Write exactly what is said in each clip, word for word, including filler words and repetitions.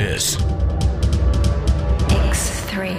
is. X three.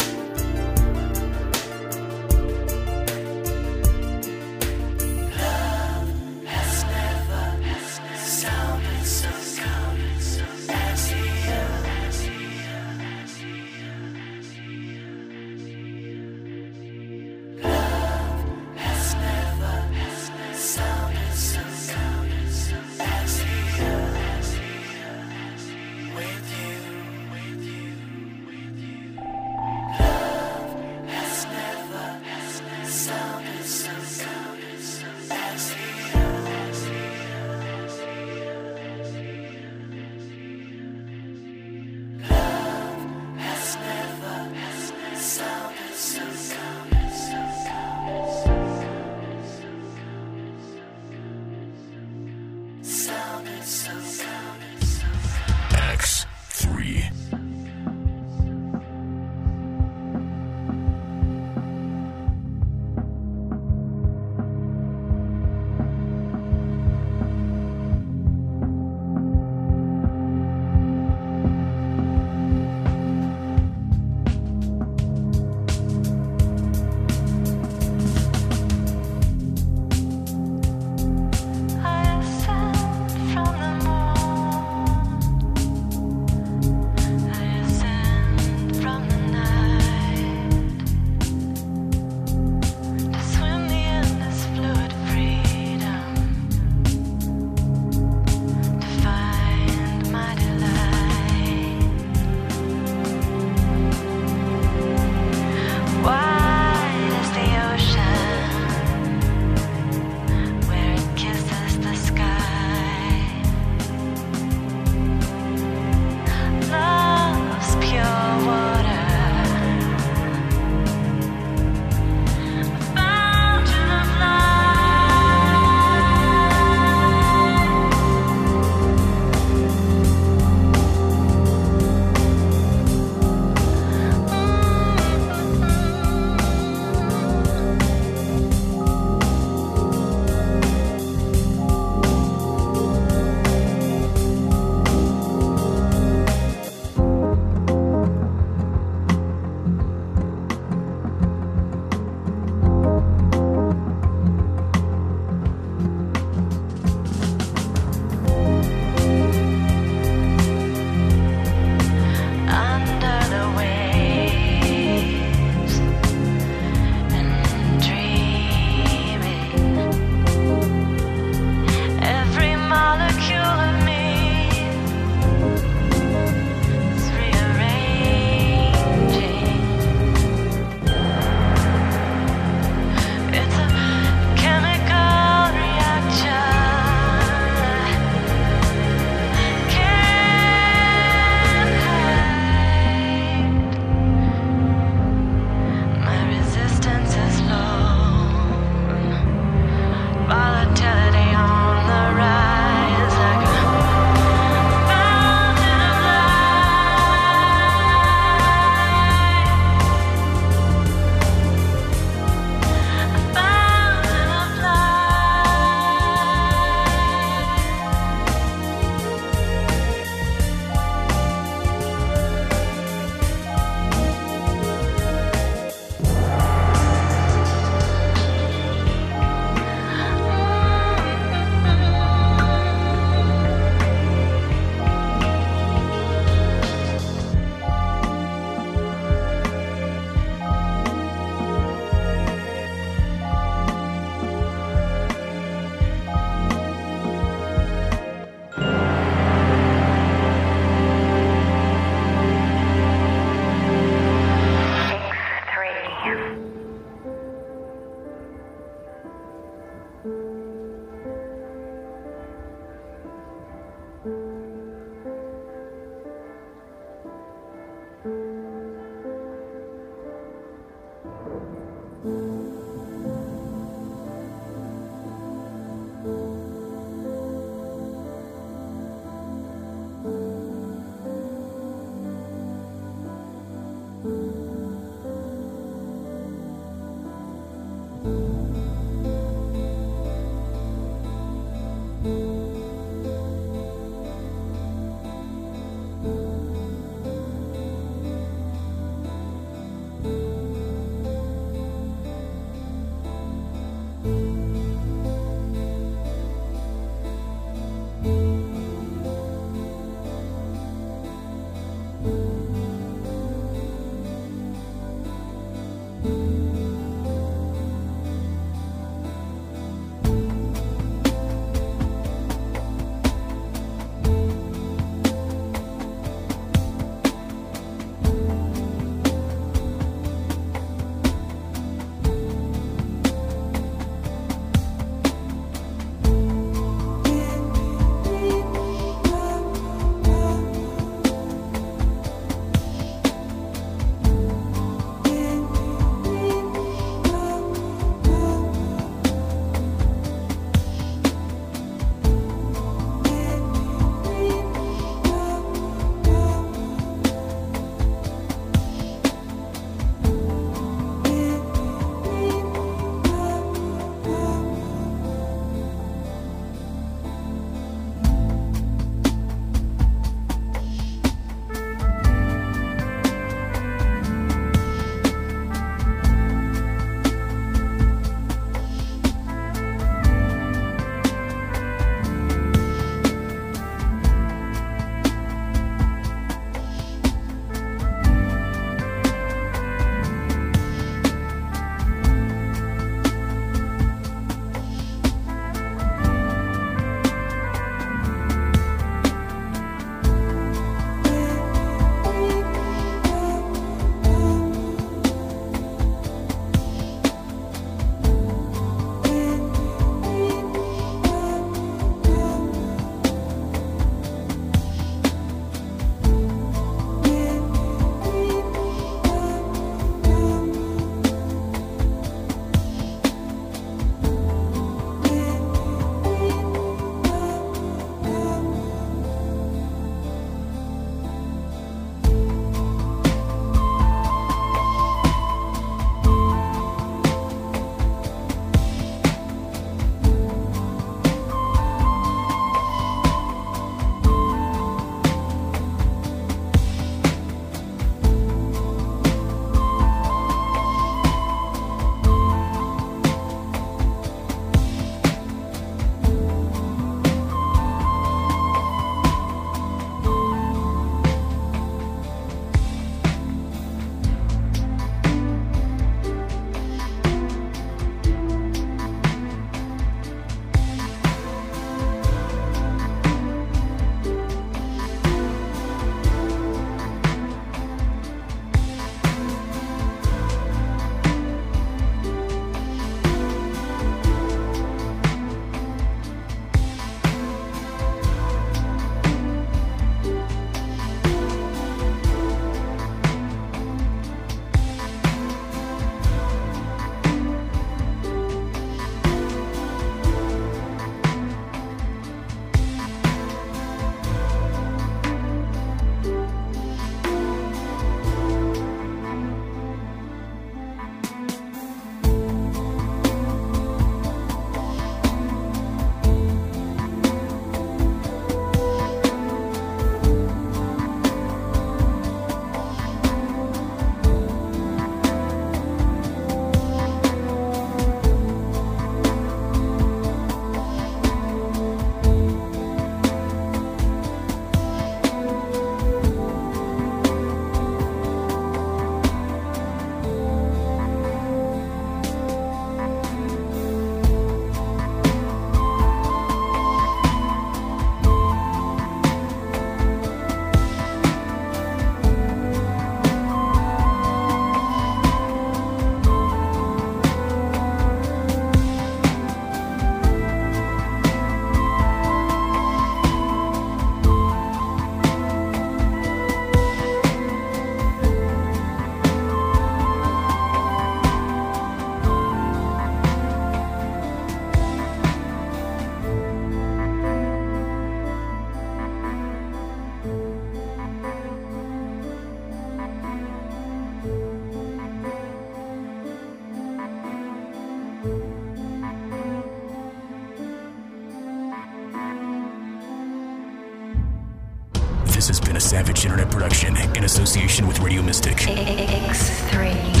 This has been a Savage Internet production in association with Radio Mystic. X three